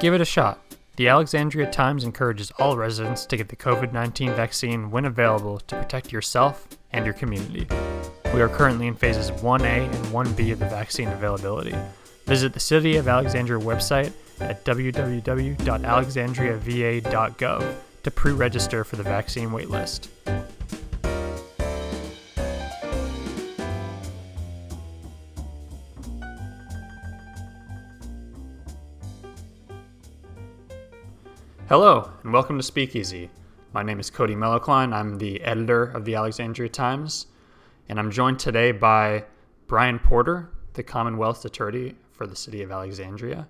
Give it a shot. The Alexandria Times encourages all residents to get the COVID-19 vaccine when available to protect yourself and your community. We are currently in phases 1A and 1B of the vaccine availability. Visit the City of Alexandria website at www.alexandriava.gov to pre-register for the vaccine waitlist. Hello, and welcome to Speakeasy. My name is Cody Mellocline. I'm the editor of the Alexandria Times, and I'm joined today by Brian Porter, the Commonwealth's attorney for the City of Alexandria.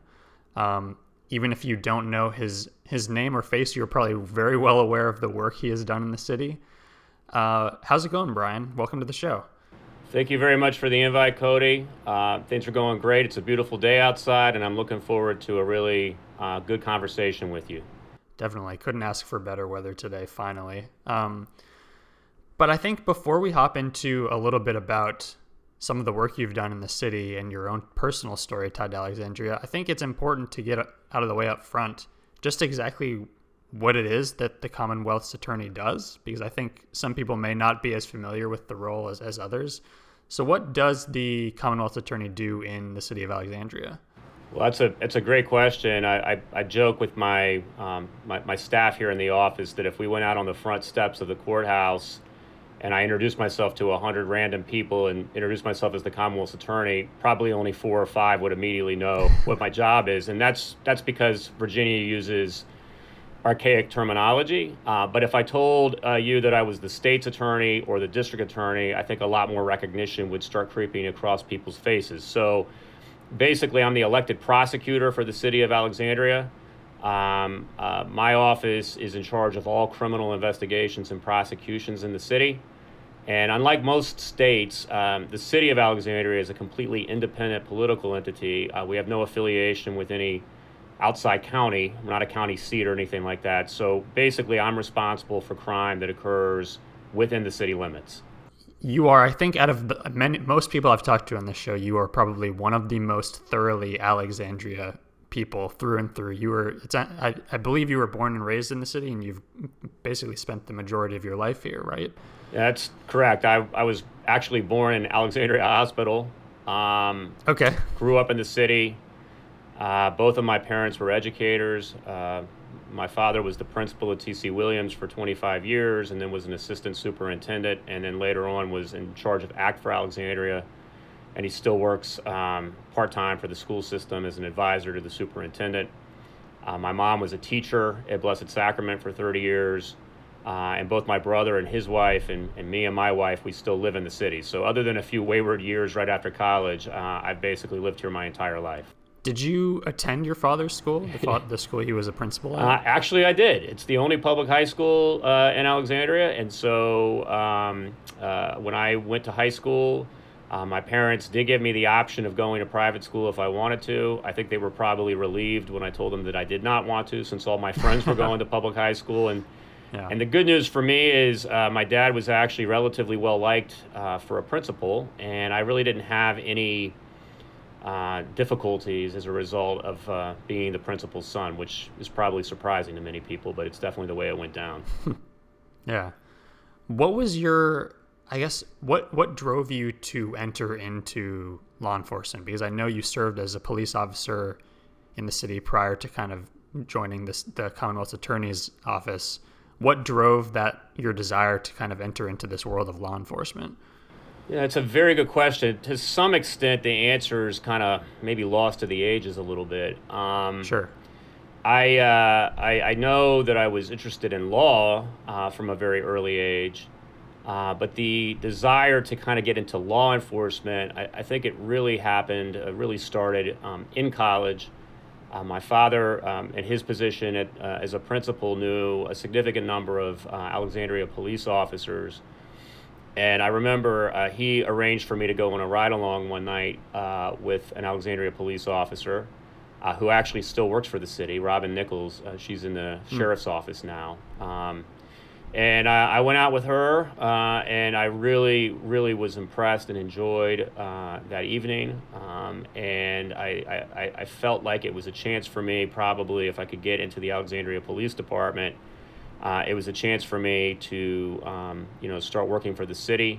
Even if you don't know his name or face, you're probably very well aware of the work he has done in the city. How's it going, Brian? Welcome to the show. Thank you very much for the invite, Cody. Things are going great. It's a beautiful day outside, and I'm looking forward to a really good conversation with you. Definitely. Couldn't ask for better weather today, finally. But I think before we hop into a little bit about some of the work you've done in the city and your own personal story tied to Alexandria, I think it's important to get out of the way up front just exactly what it is that the Commonwealth's attorney does, because I think some people may not be as familiar with the role as others. So what does the Commonwealth's attorney do in the city of Alexandria? Well, that's a great question. I joke with my, my staff here in the office that if we went out on the front steps of the courthouse and I introduced myself to 100 random people and introduced myself as the Commonwealth's attorney, probably only 4 or 5 would immediately know what my job is. And that's because Virginia uses archaic terminology. But if I told you that I was the state's attorney or the district attorney, I think a lot more recognition would start creeping across people's faces. So basically, I'm the elected prosecutor for the city of Alexandria. My office is in charge of all criminal investigations and prosecutions in the city. And unlike most states, the city of Alexandria is a completely independent political entity. We have no affiliation with any outside county. We're not a county seat or anything like that. So basically, I'm responsible for crime that occurs within the city limits. You are, I think, out of the most people I've talked to on this show, you are probably one of the most thoroughly Alexandria people through and through. You were, I believe you were born and raised in the city, and you've basically spent the majority of your life here, right? That's correct. I was actually born in Alexandria Hospital. Okay. Grew up in the city. Both of my parents were educators. My father was the principal at T.C. Williams for 25 years and then was an assistant superintendent, and then later on was in charge of ACT for Alexandria, and he still works part-time for the school system as an advisor to the superintendent. My mom was a teacher at Blessed Sacrament for 30 years, and both my brother and his wife and me and my wife, we still live in the city. So other than a few wayward years right after college, I've basically lived here my entire life. Did you attend your father's school, the school he was a principal at? Actually, I did. It's the only public high school in Alexandria. And so when I went to high school, my parents did give me the option of going to private school if I wanted to. I think they were probably relieved when I told them that I did not want to, since all my friends were going to public high school. And the good news for me is my dad was actually relatively well-liked for a principal, and I really didn't have any difficulties as a result of being the principal's son, which is probably surprising to many people, but it's definitely the way it went down. Yeah. What was your, I guess, what drove you to enter into law enforcement? Because I know you served as a police officer in the city prior to kind of joining the Commonwealth's attorney's office. What drove your desire to kind of enter into this world of law enforcement? Yeah, it's a very good question. To some extent, the answer is kind of maybe lost to the ages a little bit. Sure. I know that I was interested in law from a very early age, but the desire to kind of get into law enforcement, I think it really happened, it really started in college. My father, in his position as a principal, knew a significant number of Alexandria police officers. And I remember he arranged for me to go on a ride-along one night with an Alexandria police officer who actually still works for the city, Robin Nichols. She's in the sheriff's office now. And I went out with her, and I really, really was impressed and enjoyed that evening. And I felt like it was a chance for me, probably, if I could get into the Alexandria Police Department, it was a chance for me to, start working for the city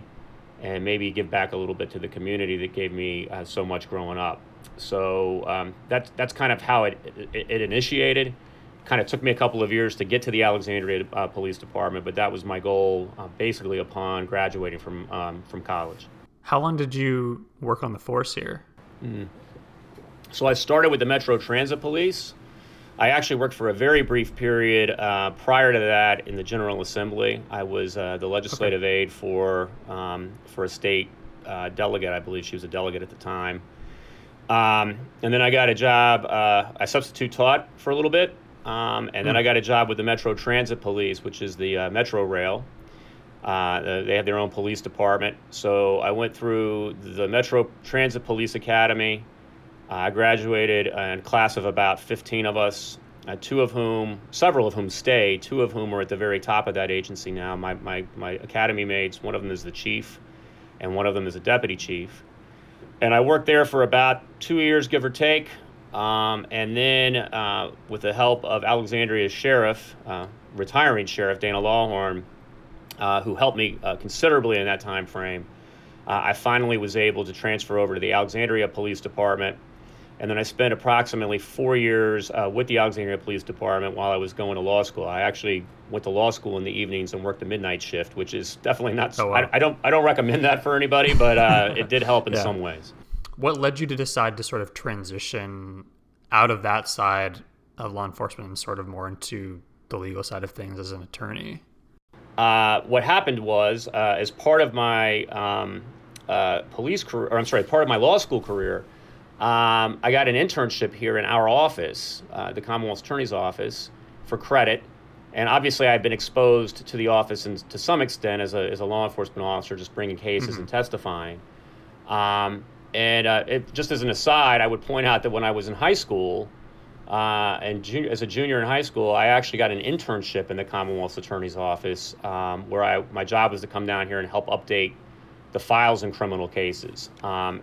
and maybe give back a little bit to the community that gave me so much growing up. So that's kind of how it initiated. Kind of took me a couple of years to get to the Alexandria Police Department, but that was my goal basically upon graduating from college. How long did you work on the force here? So I started with the Metro Transit Police. I actually worked for a very brief period prior to that in the General Assembly. I was the legislative aide for a state delegate. I believe she was a delegate at the time. And then I got a job. I substitute taught for a little bit. And then I got a job with the Metro Transit Police, which is the Metro Rail. They have their own police department. So I went through the Metro Transit Police Academy. I graduated in a class of about 15 of us, several of whom stay, two of whom are at the very top of that agency now. My academy mates, one of them is the chief, and one of them is a deputy chief. And I worked there for about 2 years, give or take. And then with the help of Alexandria's sheriff, retiring sheriff, Dana Lawhorne, who helped me considerably in that time frame, I finally was able to transfer over to the Alexandria Police Department. And then I spent approximately 4 years with the Alexandria Police Department while I was going to law school. I actually went to law school in the evenings and worked the midnight shift, which is definitely not, I don't recommend that for anybody, but it did help in some ways. What led you to decide to sort of transition out of that side of law enforcement and sort of more into the legal side of things as an attorney? What happened was, as part of my part of my law school career, I got an internship here in our office, the Commonwealth's Attorney's Office, for credit. And obviously, I've been exposed to the office and to some extent as a law enforcement officer, just bringing cases and testifying. And just as an aside, I would point out that when I was in high school, as a junior in high school, I actually got an internship in the Commonwealth's Attorney's Office, where my job was to come down here and help update the files in criminal cases,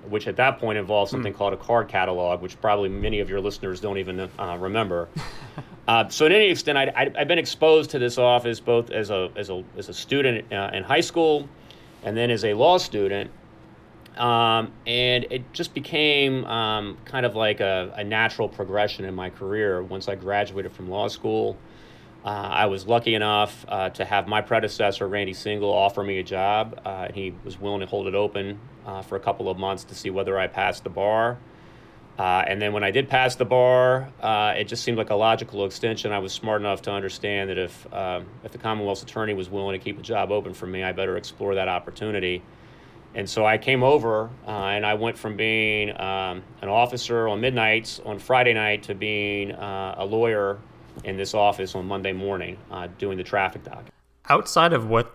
which at that point involved something called a card catalog, which probably many of your listeners don't even remember. So to any extent, I've been exposed to this office both as a student in high school, and then as a law student. And it just became kind of like a natural progression in my career. Once I graduated from law school, I was lucky enough to have my predecessor, Randy Single, offer me a job. He was willing to hold it open for a couple of months to see whether I passed the bar. And then when I did pass the bar, it just seemed like a logical extension. I was smart enough to understand that if the Commonwealth's attorney was willing to keep a job open for me, I better explore that opportunity. And so I came over, and I went from being an officer on midnights on Friday night to being a lawyer in this office on Monday morning, doing the traffic doc. Outside of what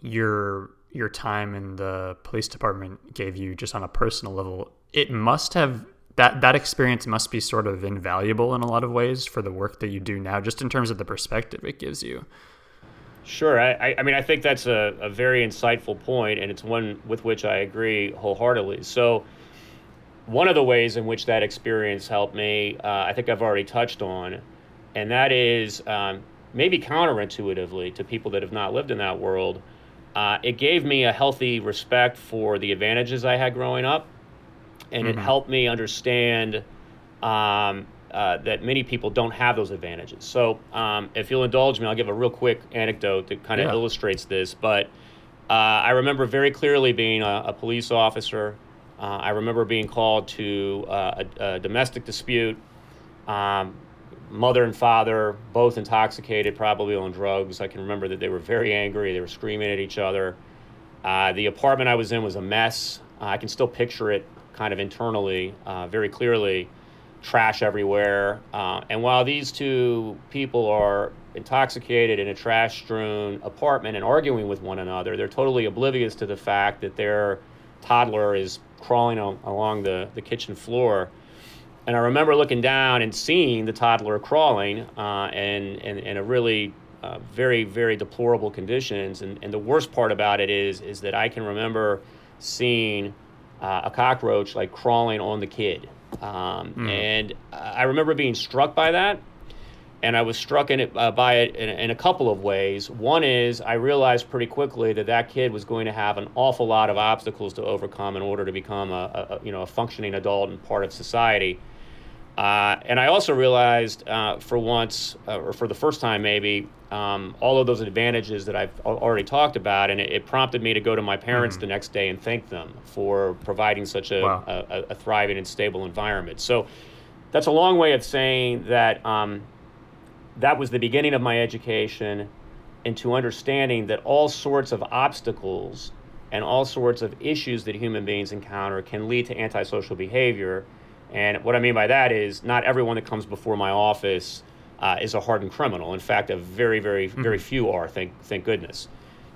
your time in the police department gave you, just on a personal level, it must have that experience must be sort of invaluable in a lot of ways for the work that you do now, just in terms of the perspective it gives you. Sure. I mean, I think that's a very insightful point, and it's one with which I agree wholeheartedly. So one of the ways in which that experience helped me, I think I've already touched on, and that is maybe counterintuitively to people that have not lived in that world, it gave me a healthy respect for the advantages I had growing up, and it helped me understand that many people don't have those advantages. So if you'll indulge me, I'll give a real quick anecdote that kind of illustrates this. But I remember very clearly being a police officer. I remember being called to a domestic dispute. Mother and father, both intoxicated, probably on drugs. I can remember that they were very angry. They were screaming at each other. The apartment I was in was a mess. I can still picture it kind of internally, very clearly. Trash everywhere. And while these two people are intoxicated in a trash strewn apartment and arguing with one another, they're totally oblivious to the fact that their toddler is crawling along the kitchen floor. And I remember looking down and seeing the toddler crawling in a really very, very deplorable conditions. And the worst part about it is that I can remember seeing a cockroach like crawling on the kid. And I remember being struck by that. And I was struck by it in a couple of ways. One is I realized pretty quickly that kid was going to have an awful lot of obstacles to overcome in order to become a functioning adult and part of society. And I also realized for the first time maybe, all of those advantages that I've already talked about. And it prompted me to go to my parents the next day and thank them for providing such a thriving and stable environment. So that's a long way of saying that that was the beginning of my education into understanding that all sorts of obstacles and all sorts of issues that human beings encounter can lead to antisocial behavior. And what I mean by that is not everyone that comes before my office is a hardened criminal. In fact, a very, very, very few are, thank goodness.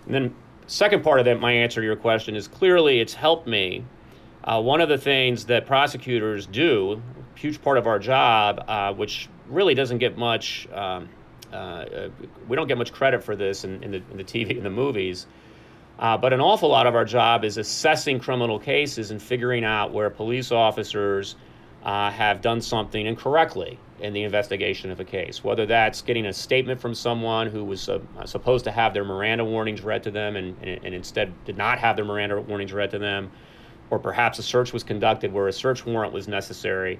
And then second part of that, my answer to your question is clearly it's helped me. One of the things that prosecutors do, a huge part of our job, which really doesn't get much, we don't get much credit for this in the TV and the movies, but an awful lot of our job is assessing criminal cases and figuring out where police officers have done something incorrectly in the investigation of a case, whether that's getting a statement from someone who was supposed to have their Miranda warnings read to them and instead did not have their Miranda warnings read to them, or perhaps a search was conducted where a search warrant was necessary.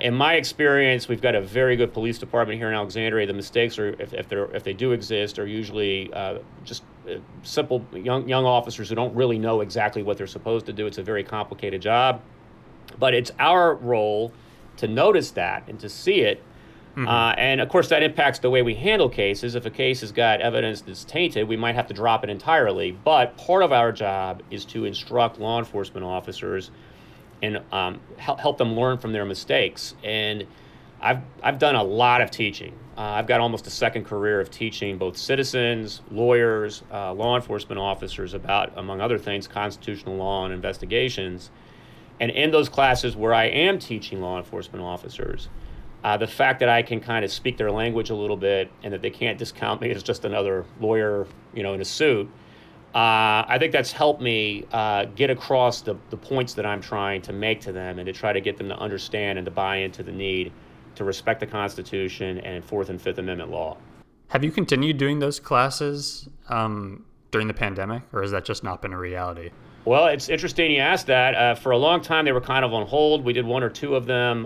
In my experience, we've got a very good police department here in Alexandria. The mistakes are, if they do exist, are usually just simple young officers who don't really know exactly what they're supposed to do. It's a very complicated job, but it's our role to notice that and to see it. And of course, that impacts the way we handle cases. If a case has got evidence that's tainted, we might have to drop it entirely. But part of our job is to instruct law enforcement officers and help them learn from their mistakes. And I've done a lot of teaching. I've got almost a second career of teaching both citizens, lawyers, law enforcement officers about, among other things, constitutional law and investigations. And in those classes where I am teaching law enforcement officers, the fact that I can kind of speak their language a little bit and that they can't discount me as just another lawyer, in a suit, I think that's helped me get across the points that I'm trying to make to them and to try to get them to understand and to buy into the need to respect the Constitution and Fourth and Fifth Amendment law. Have you continued doing those classes during the pandemic, or has that just not been a reality? Well, it's interesting you asked that. For a long time, they were kind of on hold. We did one or two of them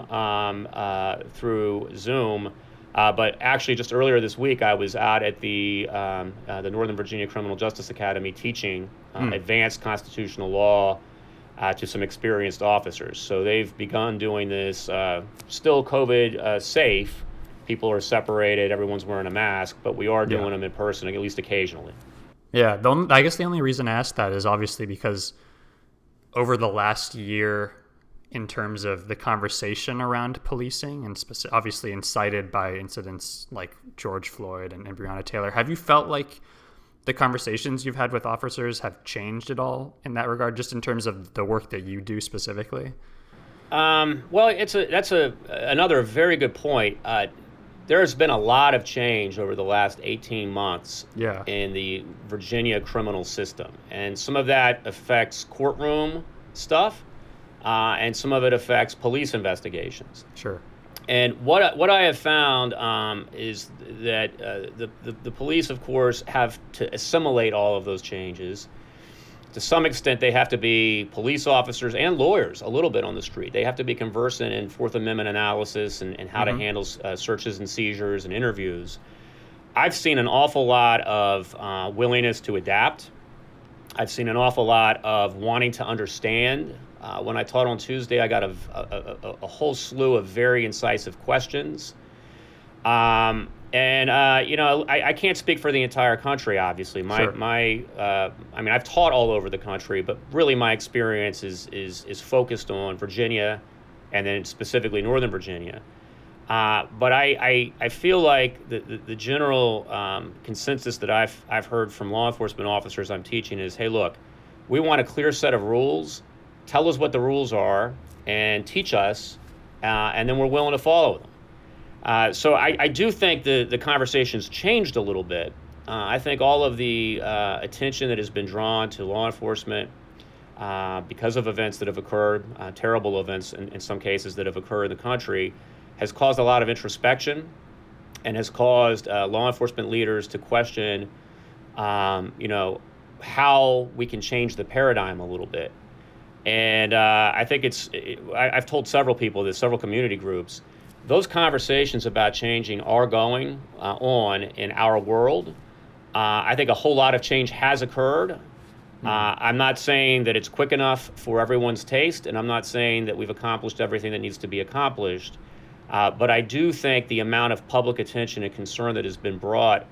through Zoom. But actually, just earlier this week, I was out at the Northern Virginia Criminal Justice Academy teaching advanced constitutional law to some experienced officers. So they've begun doing this, still COVID safe. People are separated. Everyone's wearing a mask, but we are doing them in person, at least occasionally. Yeah, I guess the only reason I asked that is obviously because over the last year, in terms of the conversation around policing and obviously incited by incidents like George Floyd and Breonna Taylor. Have you felt like the conversations you've had with officers have changed at all in that regard, just in terms of the work that you do specifically? Well, that's another very good point. There's been a lot of change over the last 18 months in the Virginia criminal system. And some of that affects courtroom stuff. And some of it affects police investigations. Sure. And what I have found is that the police, of course, have to assimilate all of those changes. To some extent, they have to be police officers and lawyers a little bit on the street. They have to be conversant in Fourth Amendment analysis and how to handle searches and seizures and interviews. I've seen an awful lot of willingness to adapt. I've seen an awful lot of wanting to understand. When I taught on Tuesday, I got a whole slew of very incisive questions. I can't speak for the entire country, obviously. I've taught all over the country, but really my experience is focused on Virginia and then specifically Northern Virginia. But I feel like the general consensus that I've heard from law enforcement officers I'm teaching is, hey, look, we want a clear set of rules. Tell us what the rules are and teach us, and then we're willing to follow them. So I do think the conversation's changed a little bit. I think all of the attention that has been drawn to law enforcement because of events that have occurred, terrible events in some cases that have occurred in the country, has caused a lot of introspection and has caused law enforcement leaders to question, how we can change the paradigm a little bit. And I think I've told several people this, several community groups, those conversations about changing are going on in our world. I think a whole lot of change has occurred. I'm not saying that it's quick enough for everyone's taste, and I'm not saying that we've accomplished everything that needs to be accomplished. But I do think the amount of public attention and concern that has been brought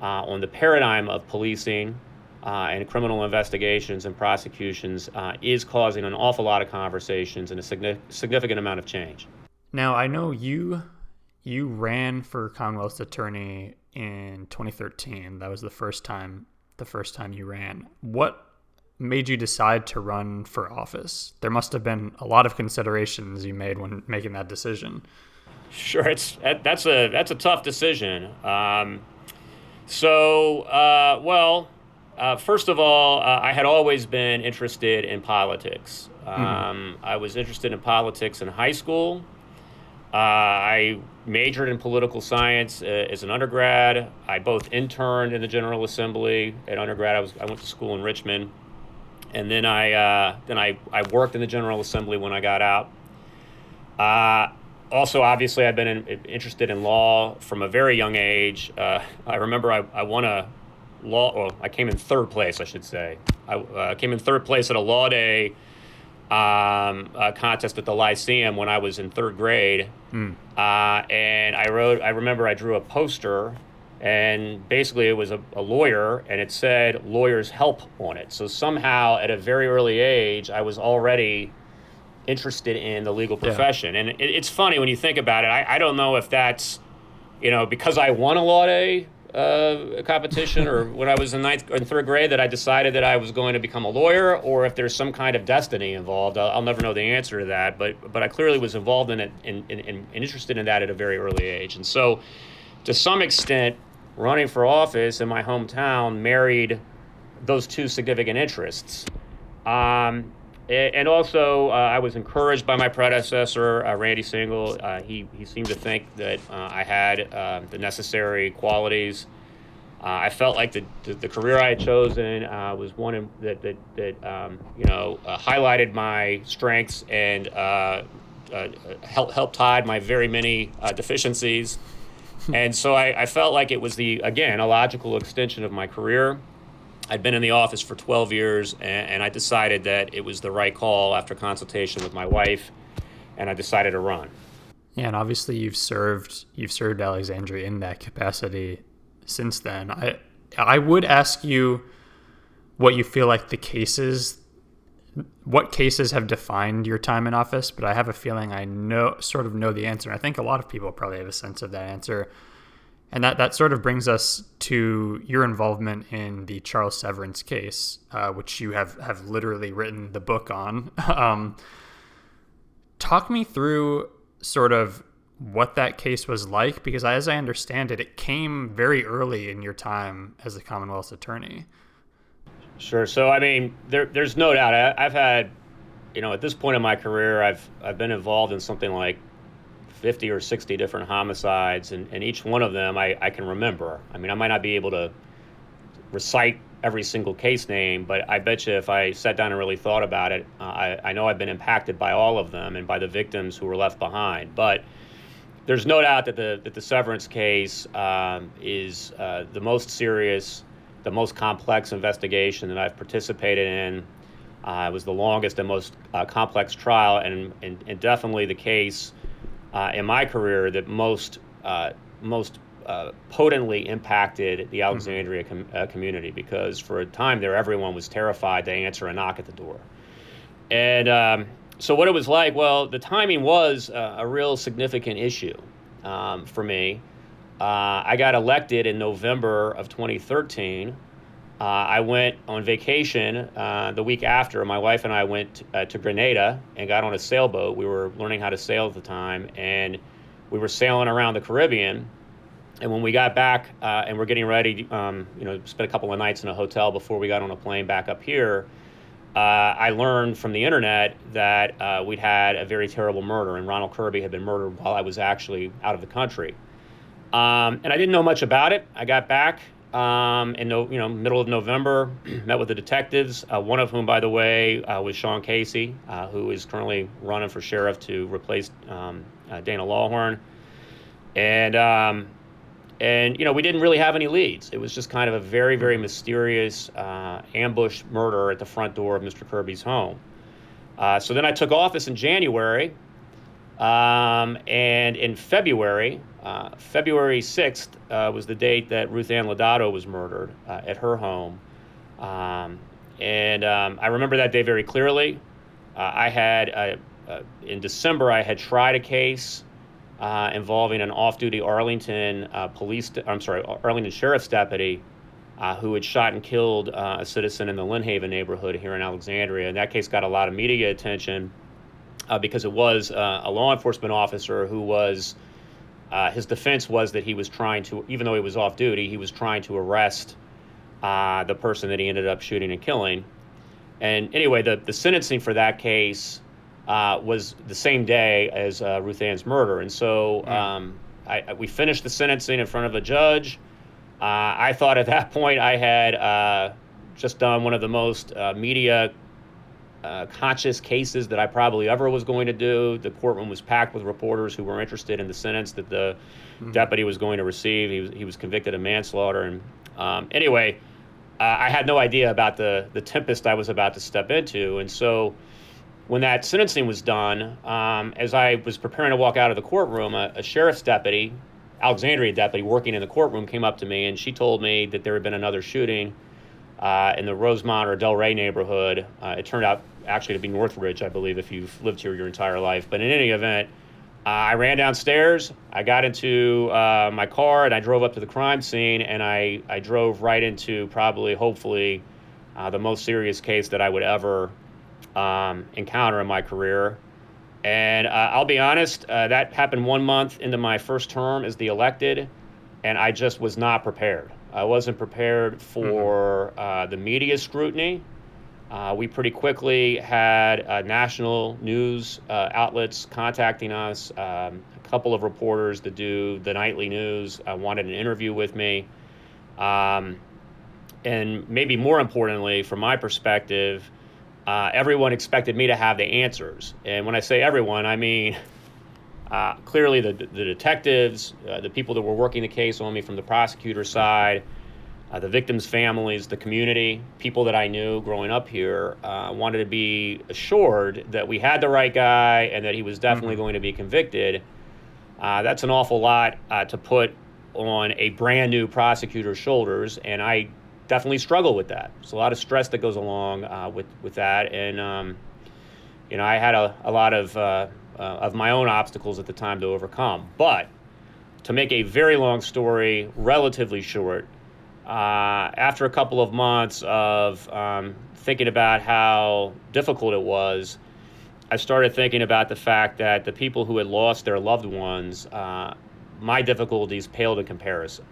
on the paradigm of policing and criminal investigations and prosecutions is causing an awful lot of conversations and a significant amount of change. Now, I know you ran for Commonwealth's attorney in 2013. That was the first time you ran. What made you decide to run for office? There must have been a lot of considerations you made when making that decision. Sure, that's a tough decision. First of all, I had always been interested in politics. I was interested in politics in high school. I majored in political science as an undergrad. I both interned in the General Assembly at undergrad. I went to school in Richmond, and then I worked in the General Assembly when I got out. Also, obviously, I've been interested in law from a very young age. I remember I won a law. Well, I came in third place, I should say. I came in third place at a law day contest at the Lyceum when I was in third grade. And I drew a poster, and basically it was a lawyer, and it said lawyers help on it. So somehow at a very early age, I was already interested in the legal profession. Yeah. And it's funny when you think about it, I don't know if that's, because I won a law day competition or when I was in ninth or in third grade that I decided that I was going to become a lawyer, or if there's some kind of destiny involved. I'll never know the answer to that, but I clearly was involved in it and interested in that at a very early age. And so to some extent, running for office in my hometown married those two significant interests. And also, I was encouraged by my predecessor, Randy Single. He seemed to think that I had the necessary qualities. I felt like the career I had chosen was one that highlighted my strengths and helped hide my very many deficiencies. And so I felt like it was a logical extension of my career. I'd been in the office for 12 years, and I decided that it was the right call after consultation with my wife, and I decided to run. Yeah, and obviously you've served Alexandria in that capacity since then. I would ask you what you feel like what cases have defined your time in office, but I have a feeling I sort of know the answer. I think a lot of people probably have a sense of that answer. And that sort of brings us to your involvement in the Charles Severance case, which you have literally written the book on. Talk me through sort of what that case was like, because as I understand it, it came very early in your time as the Commonwealth's attorney. Sure. So, I mean, there's no doubt. I've had, at this point in my career, I've been involved in something like 50 or 60 different homicides, and each one of them I can remember. I mean, I might not be able to recite every single case name, but I bet you if I sat down and really thought about it, I know I've been impacted by all of them and by the victims who were left behind. But there's no doubt that the Severance case is the most serious, the most complex investigation that I've participated in. It was the longest and most complex trial, and definitely the case in my career that most potently impacted the Alexandria community, because for a time there, everyone was terrified to answer a knock at the door. And so what it was like, well, the timing was a real significant issue for me. I got elected in November of 2013. I went on vacation the week after. My wife and I went to Grenada and got on a sailboat. We were learning how to sail at the time, and we were sailing around the Caribbean. And when we got back and we're getting ready, spent a couple of nights in a hotel before we got on a plane back up here, I learned from the internet that we'd had a very terrible murder, and Ronald Kirby had been murdered while I was actually out of the country. And I didn't know much about it. I got back in middle of November, met with the detectives, one of whom, by the way, was Sean Casey, who is currently running for sheriff to replace Dana Lawhorne. And we didn't really have any leads. It was just kind of a very, very mysterious ambush murder at the front door of Mr. Kirby's home. So then I took office in January. And in February, February 6th was the date that Ruth Ann Lodato was murdered at her home. I remember that day very clearly. In December, I had tried a case involving an off-duty Arlington Arlington Sheriff's deputy who had shot and killed a citizen in the Lynn Haven neighborhood here in Alexandria. And that case got a lot of media attention because it was a law enforcement officer who was, his defense was that he was trying to, even though he was off-duty, he was trying to arrest the person that he ended up shooting and killing. And anyway, the sentencing for that case was the same day as Ruth Ann's murder. And so we finished the sentencing in front of a judge. I thought at that point I had just done one of the most media conscious cases that I probably ever was going to do. The courtroom was packed with reporters who were interested in the sentence that the deputy was going to receive. He was convicted of manslaughter. And I had no idea about the tempest I was about to step into. And so when that sentencing was done, as I was preparing to walk out of the courtroom, a sheriff's deputy, Alexandria deputy working in the courtroom, came up to me, and she told me that there had been another shooting in the Rosemont or Del Rey neighborhood. It turned out actually to be Northridge, I believe, if you've lived here your entire life. But in any event, I ran downstairs, I got into my car, and I drove up to the crime scene, and I drove right into probably, hopefully, the most serious case that I would ever encounter in my career. And I'll be honest, that happened 1 month into my first term as the elected, and I just was not prepared. I wasn't prepared for the media scrutiny. We pretty quickly had national news outlets contacting us. A couple of reporters that do the nightly news wanted an interview with me. And maybe more importantly, from my perspective, everyone expected me to have the answers. And when I say everyone, I mean clearly the detectives, the people that were working the case on me from the prosecutor's side, the victims' families, the community, people that I knew growing up here wanted to be assured that we had the right guy and that he was definitely going to be convicted. That's an awful lot to put on a brand new prosecutor's shoulders, and I definitely struggle with that. There's a lot of stress that goes along with that, and I had a lot of my own obstacles at the time to overcome. But to make a very long story relatively short, after a couple of months of thinking about how difficult it was, I started thinking about the fact that the people who had lost their loved ones, my difficulties paled in comparison.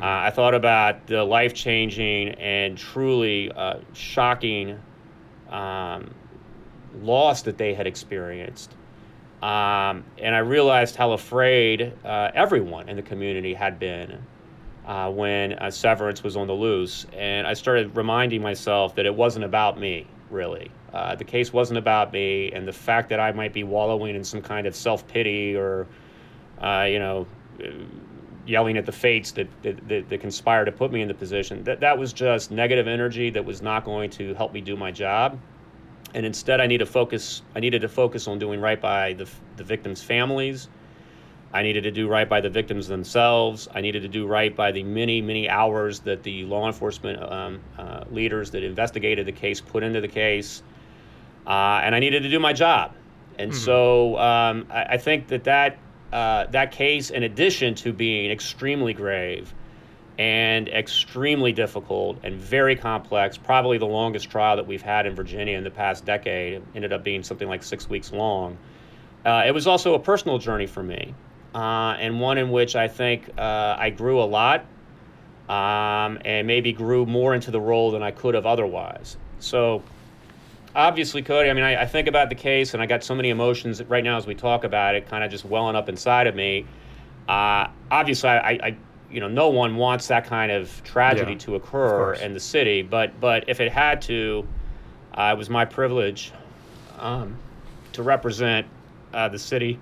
I thought about the life-changing and truly shocking loss that they had experienced. And I realized how afraid everyone in the community had been when Severance was on the loose. And I started reminding myself that it wasn't about me, really. The case wasn't about me, and the fact that I might be wallowing in some kind of self-pity or, yelling at the fates that conspire to put me in the position. That was just negative energy that was not going to help me do my job. And instead, I needed to focus on doing right by the victims' families. I needed to do right by the victims themselves. I needed to do right by the many, many hours that the law enforcement leaders that investigated the case put into the case. And I needed to do my job. And so I think that case, in addition to being extremely grave and extremely difficult and very complex, probably the longest trial that we've had in Virginia in the past decade, it ended up being something like 6 weeks long. It was also a personal journey for me. and one in which I think I grew a lot, and maybe grew more into the role than I could have otherwise. So obviously, Cody, I mean, I think about the case, and I got so many emotions right now as we talk about it, kind of just welling up inside of me. Obviously, I you know, no one wants that kind of tragedy to occur in the city, but if it had to, it was my privilege to represent the city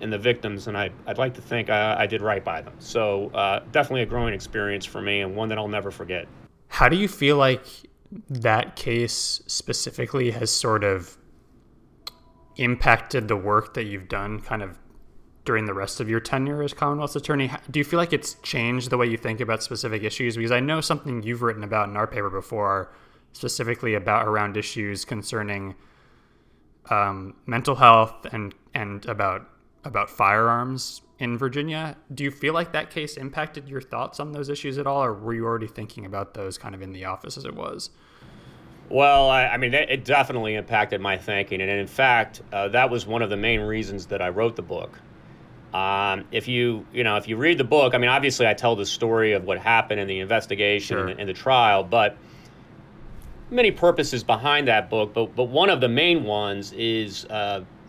and the victims, and I'd like to think I did right by them. So definitely a growing experience for me, and one that I'll never forget. How do you feel like that case specifically has sort of impacted the work that you've done kind of during the rest of your tenure as Commonwealth's attorney? Do you feel like it's changed the way you think about specific issues? Because I know something you've written about in our paper before, specifically about around issues concerning mental health and about firearms in Virginia. Do you feel like that case impacted your thoughts on those issues at all, or were you already thinking about those kind of in the office as it was? Well, I mean, it definitely impacted my thinking. And in fact, that was one of the main reasons that I wrote the book. If you read the book, I mean, obviously I tell the story of what happened in the investigation and the trial, but many purposes behind that book. But one of the main ones is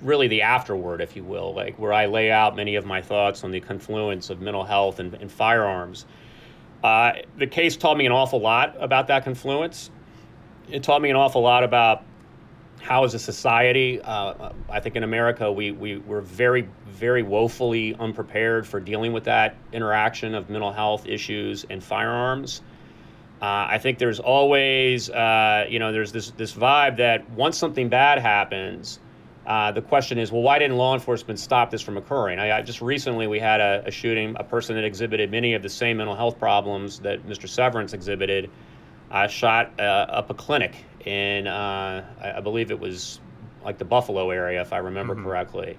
really the afterword, if you will, like where I lay out many of my thoughts on the confluence of mental health and firearms. The case taught me an awful lot about that confluence. It taught me an awful lot about how, as a society, I think in America, we were very, very woefully unprepared for dealing with that interaction of mental health issues and firearms. I think there's always, there's this vibe that once something bad happens, the question is, well, why didn't law enforcement stop this from occurring? I just recently, we had a shooting, a person that exhibited many of the same mental health problems that Mr. Severance exhibited. I shot up a clinic in, I believe it was like the Buffalo area, if I remember correctly.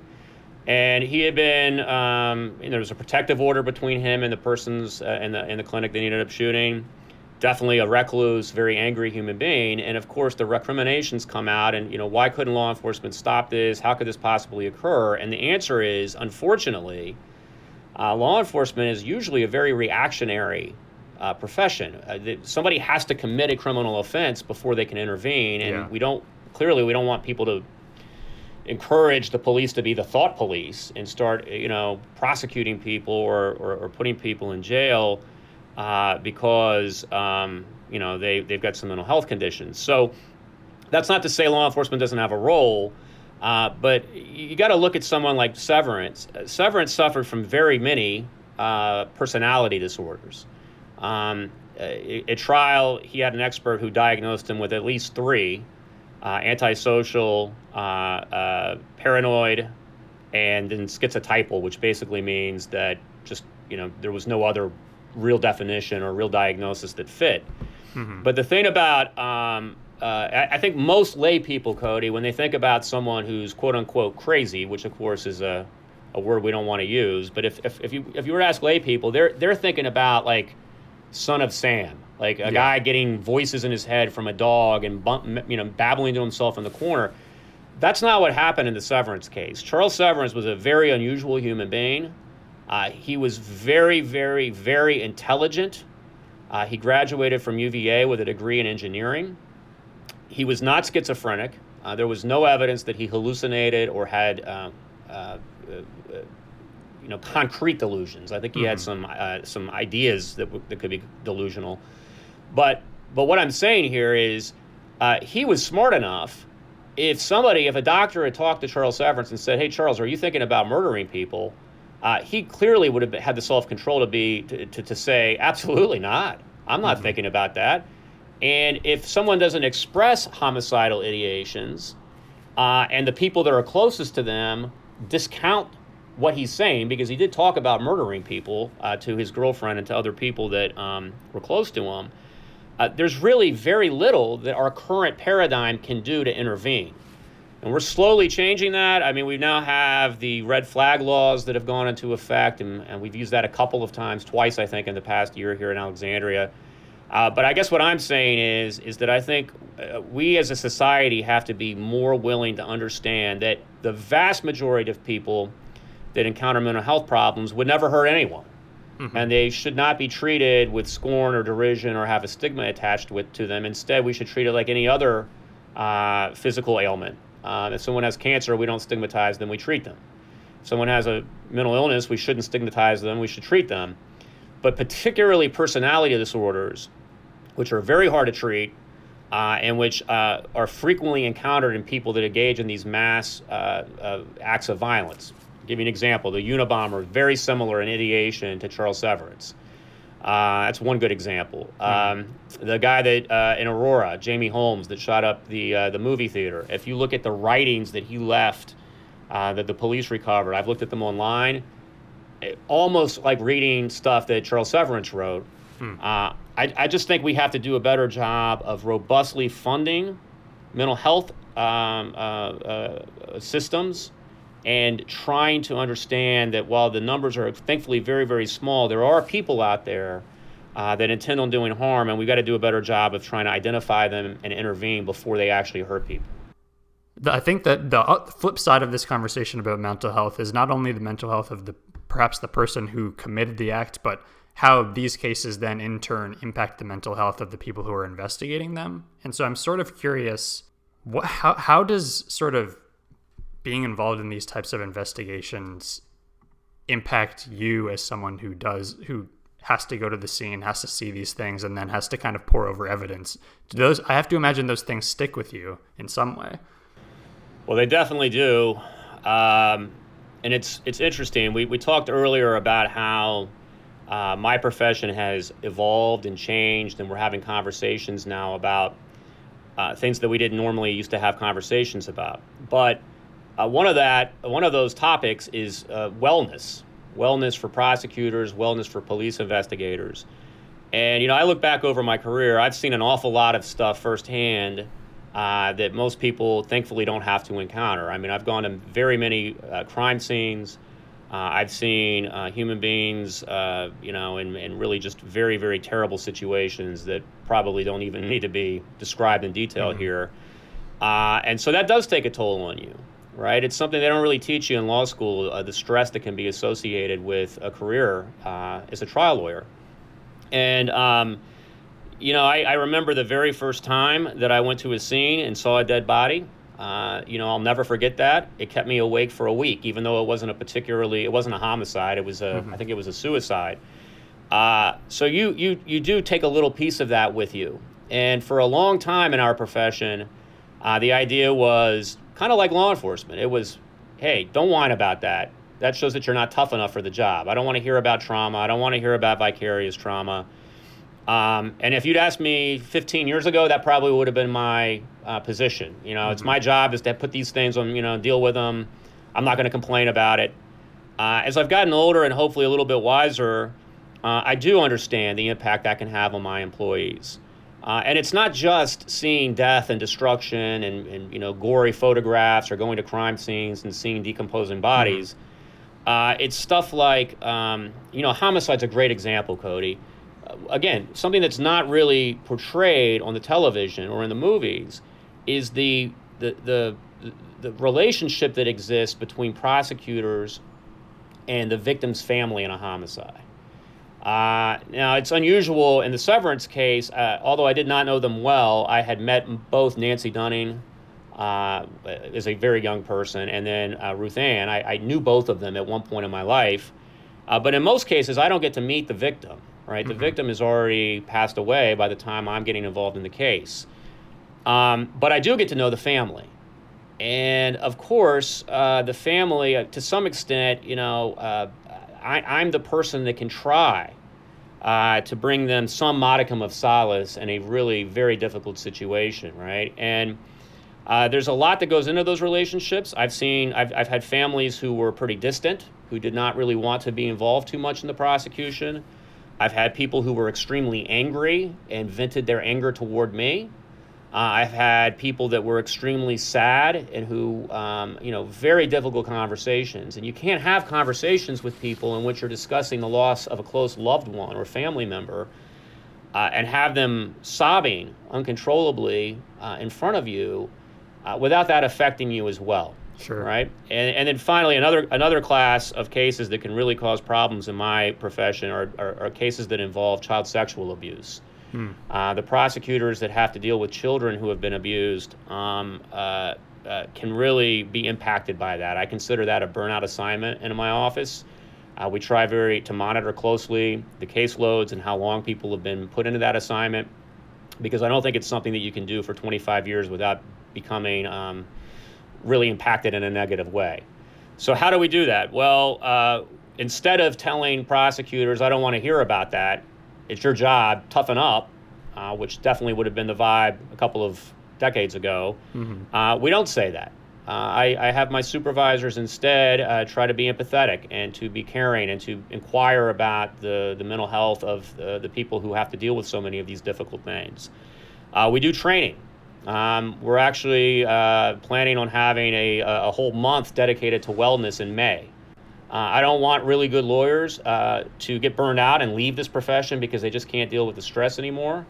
And he had been, there was a protective order between him and the persons in the clinic that he ended up shooting. Definitely a recluse, very angry human being. And of course, the recriminations come out and, why couldn't law enforcement stop this? How could this possibly occur? And the answer is, unfortunately, law enforcement is usually a very reactionary profession. Somebody has to commit a criminal offense before they can intervene, and we don't want people to encourage the police to be the thought police and start prosecuting people or putting people in jail because they've got some mental health conditions. So that's not to say law enforcement doesn't have a role, but you got to look at someone like Severance. Severance suffered from very many personality disorders. At trial, he had an expert who diagnosed him with at least three: antisocial, paranoid, and then schizotypal, which basically means that just, there was no other real definition or real diagnosis that fit. But the thing about, I think most lay people, Cody, when they think about someone who's quote unquote crazy, which of course is a word we don't want to use, but if you were to ask lay people, they're thinking about like Son of Sam, like a guy getting voices in his head from a dog and babbling to himself in the corner. That's not what happened in the Severance case. Charles Severance was a very unusual human being. He was very, very, very intelligent. He graduated from UVA with a degree in engineering. He was not schizophrenic. There was no evidence that he hallucinated or had concrete delusions. I think he had some ideas that could be delusional, but what I'm saying here is he was smart enough. If a doctor had talked to Charles Severance and said, "Hey, Charles, are you thinking about murdering people?" He clearly would have had the self-control to say, "Absolutely not. I'm not thinking about that." And if someone doesn't express homicidal ideations, and the people that are closest to them discount what he's saying, because he did talk about murdering people to his girlfriend and to other people that were close to him, there's really very little that our current paradigm can do to intervene. And we're slowly changing that. I mean, we now have the red flag laws that have gone into effect, and we've used that a couple of times, twice, I think, in the past year here in Alexandria. But I guess what I'm saying is that I think we as a society have to be more willing to understand that the vast majority of people that encounter mental health problems would never hurt anyone. Mm-hmm. And they should not be treated with scorn or derision or have a stigma attached to them. Instead, we should treat it like any other physical ailment. If someone has cancer, we don't stigmatize them, we treat them. If someone has a mental illness, we shouldn't stigmatize them, we should treat them. But particularly personality disorders, which are very hard to treat, and which are frequently encountered in people that engage in these mass acts of violence. I'll give you an example. The Unabomber, very similar in ideation to Charles Severance. That's one good example. The guy that in Aurora, Jamie Holmes, that shot up the movie theater. If you look at the writings that he left, that the police recovered, I've looked at them online, almost like reading stuff that Charles Severance wrote. I just think we have to do a better job of robustly funding mental health systems and trying to understand that while the numbers are thankfully very, very small, there are people out there that intend on doing harm, and we've got to do a better job of trying to identify them and intervene before they actually hurt people. I think that the flip side of this conversation about mental health is not only the mental health of perhaps the person who committed the act, but how these cases then in turn impact the mental health of the people who are investigating them. And so I'm sort of curious, how does sort of being involved in these types of investigations impact you as someone who has to go to the scene, has to see these things, and then has to kind of pore over evidence? I have to imagine those things stick with you in some way. Well, they definitely do. And it's interesting. We talked earlier about how my profession has evolved and changed, and we're having conversations now about things that we didn't normally used to have conversations about. But one of those topics is wellness for prosecutors, wellness for police investigators. And, you know, I look back over my career, I've seen an awful lot of stuff firsthand that most people thankfully don't have to encounter. I mean, I've gone to very many crime scenes. I've seen human beings, in really just very, very terrible situations that probably don't even need to be described in detail here. And so that does take a toll on you, right? It's something they don't really teach you in law school, the stress that can be associated with a career as a trial lawyer. And, I remember the very first time that I went to a scene and saw a dead body. I'll never forget that. It kept me awake for a week, even though it wasn't a homicide. It was I think it was a suicide. So you do take a little piece of that with you. And for a long time in our profession, the idea was kind of like law enforcement. It was, hey, don't whine about that. That shows that you're not tough enough for the job. I don't want to hear about trauma. I don't want to hear about vicarious trauma. And if you'd asked me 15 years ago, that probably would have been my position. It's my job is to put these things on, deal with them. I'm not going to complain about it. As I've gotten older and hopefully a little bit wiser, I do understand the impact that can have on my employees. And it's not just seeing death and destruction and gory photographs or going to crime scenes and seeing decomposing bodies. It's stuff like, homicide's a great example, Cody. Again, something that's not really portrayed on the television or in the movies is the relationship that exists between prosecutors and the victim's family in a homicide. Now, it's unusual in the Severance case, although I did not know them well, I had met both Nancy Dunning as a very young person and then Ruth Ann. I knew both of them at one point in my life. But in most cases, I don't get to meet the victim. Right, the victim has already passed away by the time I'm getting involved in the case. But I do get to know the family. And of course, the family, to some extent, I'm the person that can try to bring them some modicum of solace in a really very difficult situation, right? And there's a lot that goes into those relationships. I've had families who were pretty distant, who did not really want to be involved too much in the prosecution. I've had people who were extremely angry and vented their anger toward me. I've had people that were extremely sad and who, very difficult conversations. And you can't have conversations with people in which you're discussing the loss of a close loved one or family member and have them sobbing uncontrollably in front of you without that affecting you as well. Sure. Right. And then finally, another class of cases that can really cause problems in my profession are cases that involve child sexual abuse. The prosecutors that have to deal with children who have been abused can really be impacted by that. I consider that a burnout assignment in my office. We try to monitor closely the caseloads and how long people have been put into that assignment, because I don't think it's something that you can do for 25 years without becoming really impacted in a negative way. So how do we do that? Well, instead of telling prosecutors, I don't want to hear about that, it's your job, toughen up, which definitely would have been the vibe a couple of decades ago. Mm-hmm. We don't say that. I have my supervisors instead try to be empathetic and to be caring and to inquire about the mental health of the people who have to deal with so many of these difficult things. We do training. We're actually planning on having a whole month dedicated to wellness in May. I don't want really good lawyers to get burned out and leave this profession because they just can't deal with the stress anymore.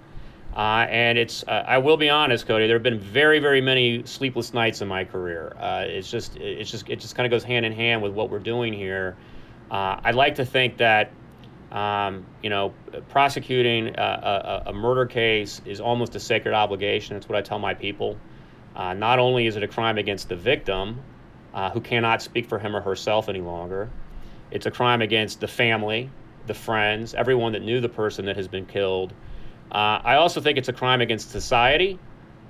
And I will be honest, Cody, there have been very, very many sleepless nights in my career. It just kind of goes hand in hand with what we're doing here. I'd like to think that, prosecuting a murder case is almost a sacred obligation. That's what I tell my people. Not only is it a crime against the victim, who cannot speak for him or herself any longer. It's a crime against the family, the friends, everyone that knew the person that has been killed. I also think it's a crime against society.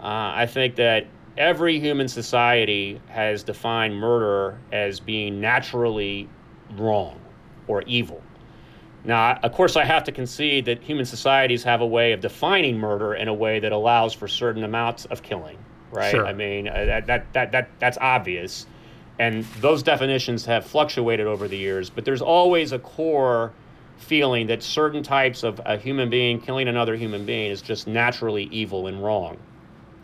I think that every human society has defined murder as being naturally wrong or evil. Now, of course, I have to concede that human societies have a way of defining murder in a way that allows for certain amounts of killing, right? Sure. I mean, that's obvious. And those definitions have fluctuated over the years, but there's always a core feeling that certain types of a human being killing another human being is just naturally evil and wrong.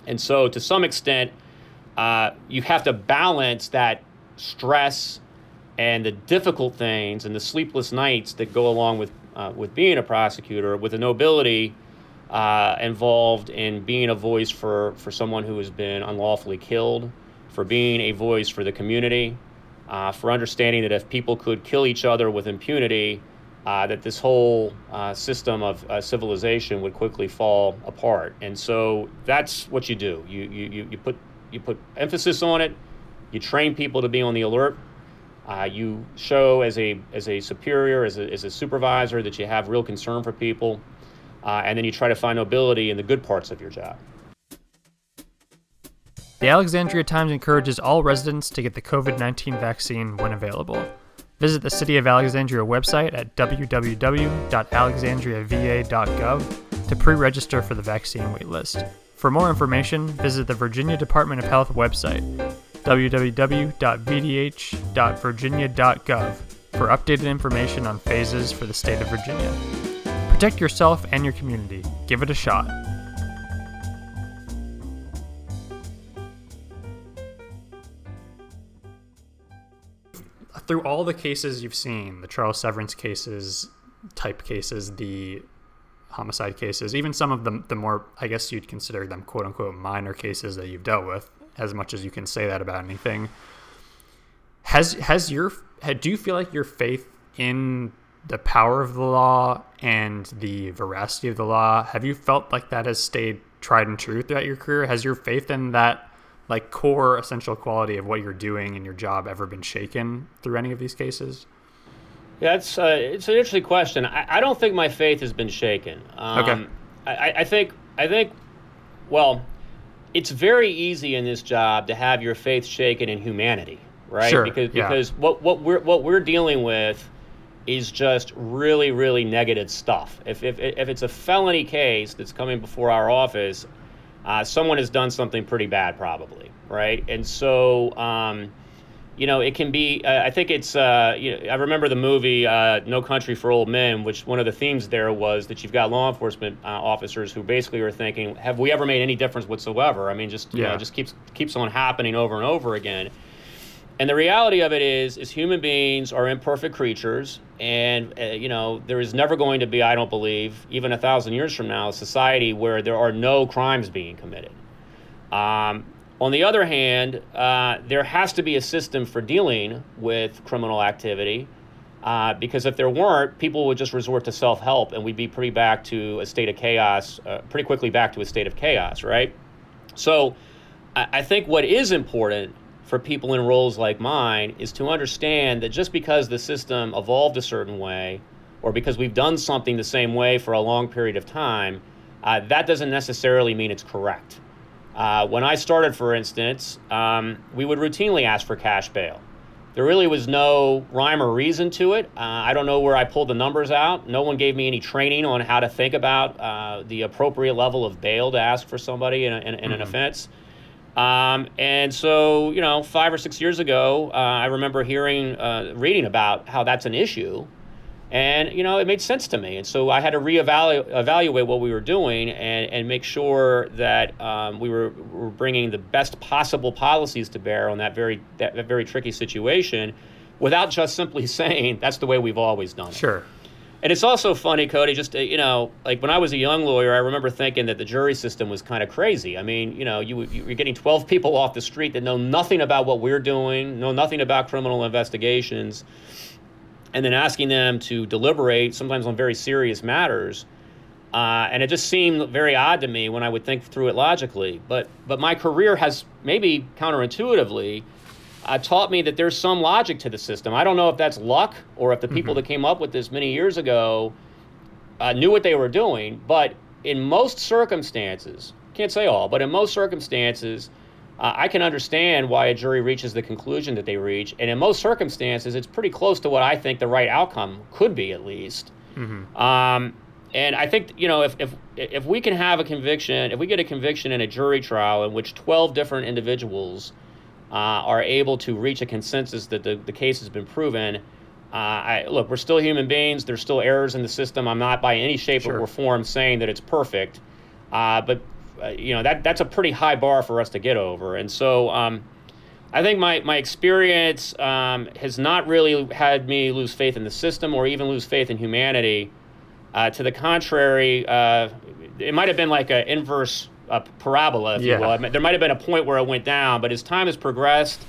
And so to some extent, you have to balance that stress and the difficult things and the sleepless nights that go along with being a prosecutor with the nobility involved in being a voice for someone who has been unlawfully killed, for being a voice for the community, for understanding that if people could kill each other with impunity, that this whole system of civilization would quickly fall apart. And so that's what you do. You put emphasis on it. You train people to be on the alert. You show as a superior, as a supervisor, that you have real concern for people, and then you try to find nobility in the good parts of your job. The Alexandria Times encourages all residents to get the COVID-19 vaccine when available. Visit the City of Alexandria website at www.alexandriava.gov to pre-register for the vaccine waitlist. For more information, visit the Virginia Department of Health website, www.vdh.virginia.gov, for updated information on phases for the state of Virginia. Protect yourself and your community. Give it a shot. Through all the cases you've seen, the Charles Severance cases, type cases, the homicide cases, even some of the more, I guess you'd consider them quote-unquote minor cases that you've dealt with, as much as you can say that about anything, do you feel like your faith in the power of the law and the veracity of the law, have you felt like that has stayed tried and true throughout your career? Has your faith in that like core essential quality of what you're doing in your job ever been shaken through any of these cases? Yeah, it's an interesting question. I don't think my faith has been shaken. Okay. I think, it's very easy in this job to have your faith shaken in humanity, right? Sure. Because what we're dealing with is just really, really negative stuff. If it's a felony case that's coming before our office, someone has done something pretty bad, probably, right? And so, it can be. I think it's. I remember the movie No Country for Old Men, which one of the themes there was that you've got law enforcement officers who basically are thinking, "Have we ever made any difference whatsoever?" I mean, just keeps on happening over and over again. And the reality of it is human beings are imperfect creatures, and there is never going to be, I don't believe, even 1,000 years from now, a society where there are no crimes being committed. On the other hand, there has to be a system for dealing with criminal activity, because if there weren't, people would just resort to self-help, and we'd be pretty quickly back to a state of chaos, right? So I think what is important for people in roles like mine is to understand that just because the system evolved a certain way, or because we've done something the same way for a long period of time, that doesn't necessarily mean it's correct. When I started, for instance, we would routinely ask for cash bail. There really was no rhyme or reason to it. I don't know where I pulled the numbers out. No one gave me any training on how to think about the appropriate level of bail to ask for somebody in an offense. And so, 5 or 6 years ago, I remember reading about how that's an issue. And, it made sense to me. And so I had to evaluate what we were doing and make sure that we were bringing the best possible policies to bear on that very tricky situation without just simply saying that's the way we've always done it. Sure. And it's also funny, Cody, just, like when I was a young lawyer, I remember thinking that the jury system was kind of crazy. I mean, you're getting 12 people off the street that know nothing about what we're doing, know nothing about criminal investigations, and then asking them to deliberate, sometimes on very serious matters. And it just seemed very odd to me when I would think through it logically. But my career has, maybe counterintuitively, taught me that there's some logic to the system. I don't know if that's luck or if the people that came up with this many years ago knew what they were doing. But in most circumstances, can't say all, but in most circumstances, I can understand why a jury reaches the conclusion that they reach. And in most circumstances, it's pretty close to what I think the right outcome could be, at least. Mm-hmm. And I think, if we can have a conviction, if we get a conviction in a jury trial in which 12 different individuals are able to reach a consensus that the case has been proven, we're still human beings. There's still errors in the system. I'm not by any shape or form saying that it's perfect. But that's a pretty high bar for us to get over. And so I think my experience has not really had me lose faith in the system or even lose faith in humanity. To the contrary, it might have been like an inverse parabola, if you will. There might have been a point where it went down, but as time has progressed,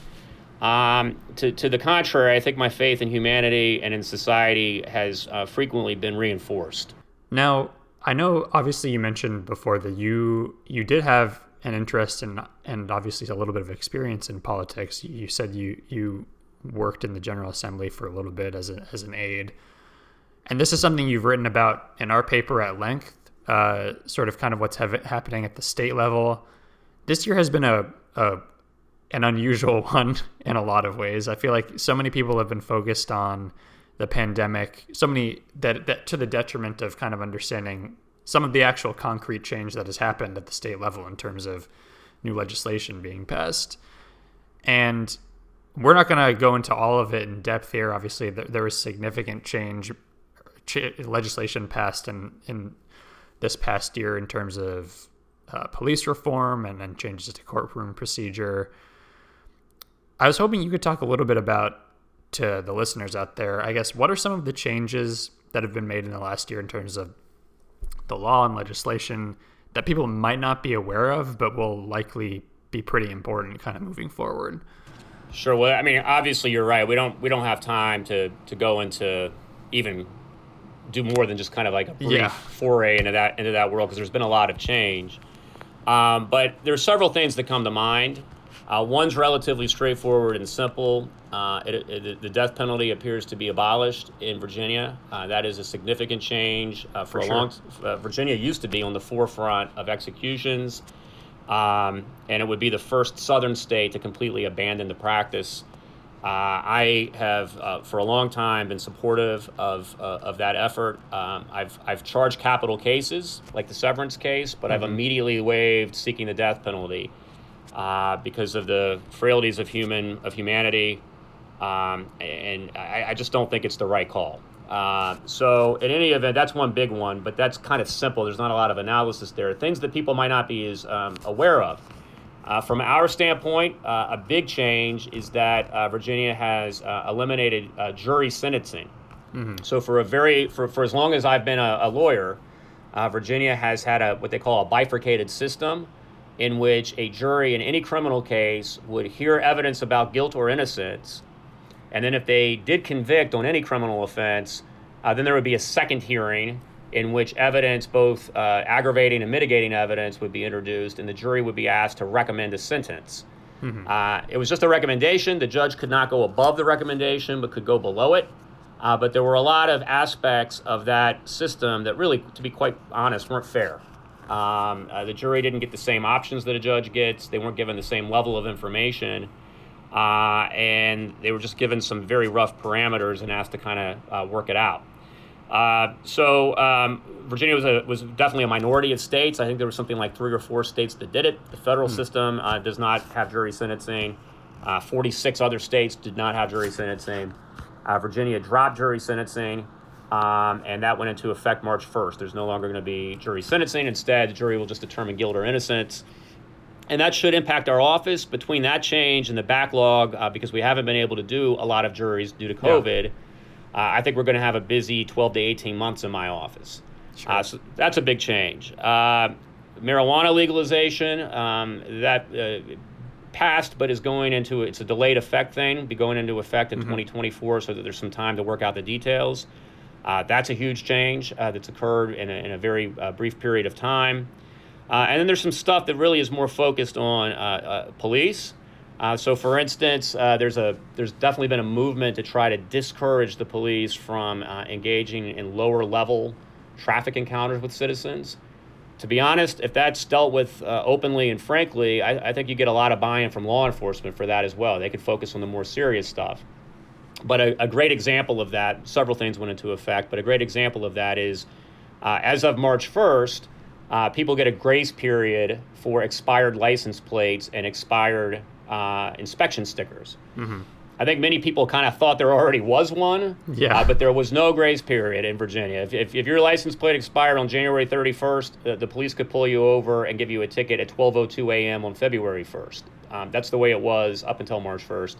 to the contrary, I think my faith in humanity and in society has frequently been reinforced. Now, I know, obviously, you mentioned before that you did have an interest in, and obviously a little bit of experience in politics. You said you worked in the General Assembly for a little bit as an aide. And this is something you've written about in our paper at length, sort of kind of what's happening at the state level. This year has been an unusual one in a lot of ways. I feel like so many people have been focused on the pandemic, so many that to the detriment of kind of understanding some of the actual concrete change that has happened at the state level in terms of new legislation being passed. And we're not going to go into all of it in depth here. Obviously, there was significant legislation passed in this past year in terms of police reform and then changes to courtroom procedure. I was hoping you could talk a little bit about, to the listeners out there, I guess, what are some of the changes that have been made in the last year in terms of the law and legislation that people might not be aware of, but will likely be pretty important kind of moving forward? Sure. Well, I mean, obviously you're right. We don't have time to go into even do more than just kind of like a brief foray into that world, because there's been a lot of change. But there are several things that come to mind. One's relatively straightforward and simple. The death penalty appears to be abolished in Virginia. That is a significant change. Virginia used to be on the forefront of executions, and it would be the first southern state to completely abandon the practice. I have, for a long time, been supportive of that effort. I've charged capital cases, like the Severance case, but I've immediately waived seeking the death penalty. Because of the frailties of humanity, and I just don't think it's the right call. So in any event, that's one big one, but that's kind of simple. There's not a lot of analysis there. Things that people might not be as aware of. From our standpoint, a big change is that Virginia has eliminated jury sentencing. Mm-hmm. So for as long as I've been a lawyer, Virginia has had what they call a bifurcated system, in which a jury in any criminal case would hear evidence about guilt or innocence, and then if they did convict on any criminal offense, then there would be a second hearing in which evidence, both aggravating and mitigating evidence, would be introduced, and the jury would be asked to recommend a sentence. Mm-hmm. It was just a recommendation. The judge could not go above the recommendation, but could go below it. But there were a lot of aspects of that system that really, to be quite honest, weren't fair. The jury didn't get the same options that a judge gets. They weren't given the same level of information. And they were just given some very rough parameters and asked to kind of work it out. So Virginia was definitely a minority of states. I think there was something like 3 or 4 states that did it. The federal system does not have jury sentencing. 46 other states did not have jury sentencing. Virginia dropped jury sentencing, and that went into effect March 1st. There's no longer going to be jury sentencing. Instead, the jury will just determine guilt or innocence. And that should impact our office. Between that change and the backlog, because we haven't been able to do a lot of juries due to COVID, I think we're going to have a busy 12 to 18 months in my office. Sure. So that's a big change. Marijuana legalization, that passed but is going into, it's a delayed effect thing, be going into effect in 2024, so that there's some time to work out the details. That's a huge change that's occurred in a very brief period of time. And then there's some stuff that really is more focused on police. So, for instance, there's definitely been a movement to try to discourage the police from engaging in lower-level traffic encounters with citizens. To be honest, if that's dealt with openly and frankly, I think you get a lot of buy-in from law enforcement for that as well. They could focus on the more serious stuff. But a great example of that, several things went into effect, but a great example of that is, as of March 1st, people get a grace period for expired license plates and expired inspection stickers. Mm-hmm. I think many people kind of thought there already was one, but there was no grace period in Virginia. If your license plate expired on January 31st, the police could pull you over and give you a ticket at 12:02 a.m. on February 1st. That's the way it was up until March 1st.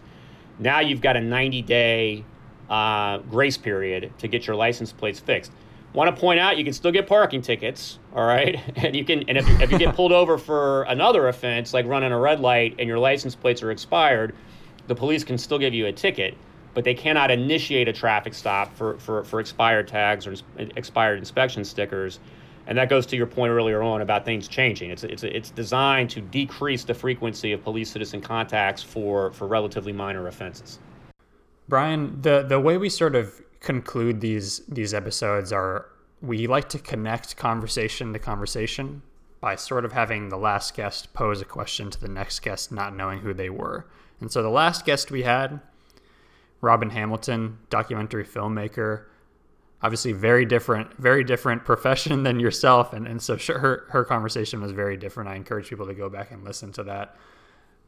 Now you've got a 90-day grace period to get your license plates fixed. Want to point out, you can still get parking tickets, all right? And you can, and if you get pulled over for another offense, like running a red light, and your license plates are expired, the police can still give you a ticket, but they cannot initiate a traffic stop for expired tags or expired inspection stickers. And that goes to your point earlier on about things changing. It's designed to decrease the frequency of police-citizen contacts for relatively minor offenses. Brian, the way we sort of conclude these episodes are we like to connect conversation to conversation by sort of having the last guest pose a question to the next guest, not knowing who they were. And so the last guest we had, Robin Hamilton, documentary filmmaker, obviously very different profession than yourself, and so her conversation was very different. I encourage people to go back and listen to that.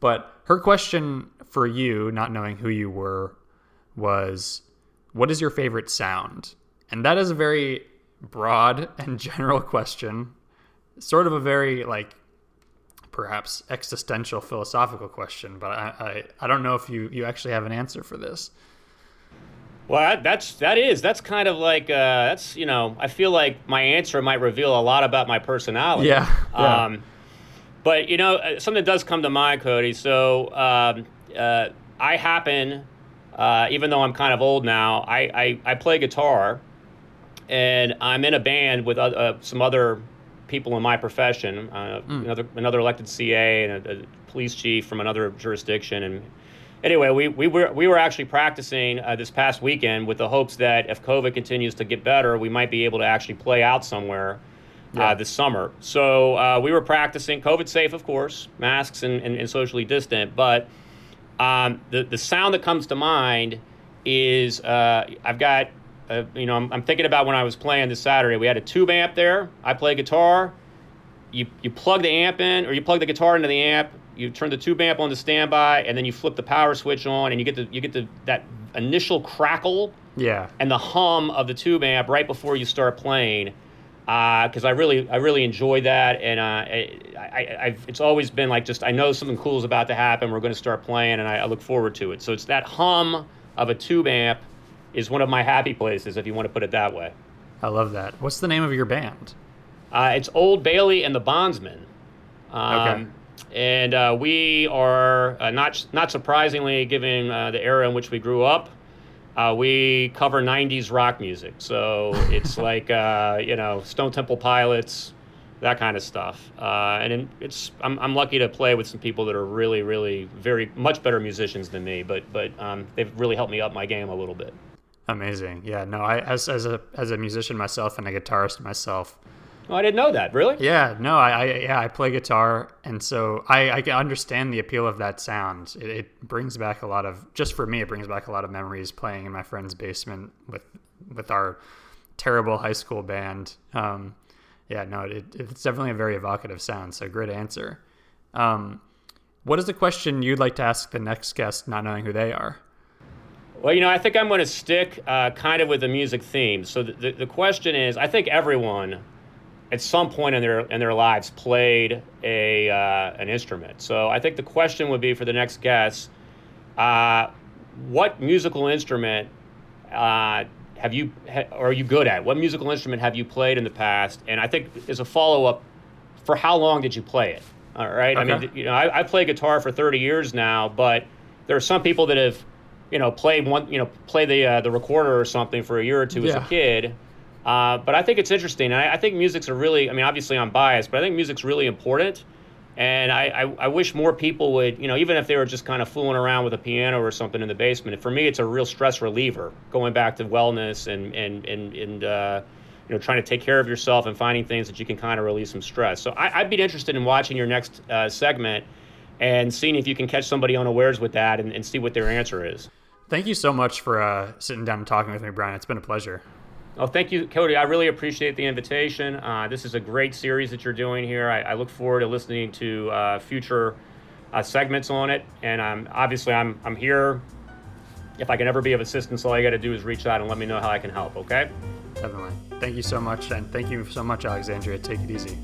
But her question for you, not knowing who you were, was, what is your favorite sound? And that is a very broad and general question, sort of a very, perhaps existential philosophical question, but I don't know if you actually have an answer for this. Well, that's kind of like, that's, I feel like my answer might reveal a lot about my personality. Yeah. But, something does come to mind, Cody. So I happen... even though I'm kind of old now, I play guitar, and I'm in a band with some other people in my profession, another elected CA and a police chief from another jurisdiction. And anyway, we were actually practicing this past weekend with the hopes that if COVID continues to get better, we might be able to actually play out somewhere this summer. So we were practicing, COVID safe, of course, masks and socially distant, but... the sound that comes to mind is I've got, I'm thinking about when I was playing this Saturday. We had a tube amp there. I play guitar. You plug the amp in, or you plug the guitar into the amp. You turn the tube amp on to standby, and then you flip the power switch on, and you get the that initial crackle. Yeah. And the hum of the tube amp right before you start playing. Because I really enjoy that, and it's always been like, just I know something cool is about to happen. We're going to start playing, and I look forward to it. So it's that hum of a tube amp is one of my happy places, if you want to put it that way. I love that. What's the name of your band? It's Old Bailey and the Bondsmen. Okay. And we are, not surprisingly, given the era in which we grew up, we cover 90s rock music. So it's like, Stone Temple Pilots, that kind of stuff. And it's I'm lucky to play with some people that are really, really very much better musicians than me, but they've really helped me up my game a little bit. Amazing. Yeah, no, I as a musician myself and a guitarist myself. Oh, I didn't know that. Really? Yeah, no, I play guitar, and so I can understand the appeal of that sound. It brings back a lot of, just for me, it brings back a lot of memories playing in my friend's basement with our terrible high school band. Yeah, no, it's definitely a very evocative sound, so great answer. What is the question you'd like to ask the next guest, not knowing who they are? Well, I think I'm going to stick kind of with the music theme. So the question is, I think everyone at some point in their lives played an instrument. So I think the question would be for the next guest, what musical instrument are you good at? What musical instrument have you played in the past? And I think as a follow-up, for how long did you play it? All right. Okay. I mean, I play guitar for 30 years now, but there are some people that have, play the recorder or something for a year or two as a kid. But I think it's interesting. And I think music's a really, obviously I'm biased, but I think music's really important. And I wish more people would, even if they were just kind of fooling around with a piano or something in the basement, for me, it's a real stress reliever, going back to wellness and trying to take care of yourself and finding things that you can kind of release some stress. So I'd be interested in watching your next segment and seeing if you can catch somebody unawares with that and see what their answer is. Thank you so much for sitting down and talking with me, Brian. It's been a pleasure. Oh, thank you, Cody. I really appreciate the invitation. This is a great series that you're doing here. I look forward to listening to future segments on it. And obviously, I'm here. If I can ever be of assistance, all you got to do is reach out and let me know how I can help, okay? Definitely. Thank you so much, and thank you so much, Alexandria. Take it easy.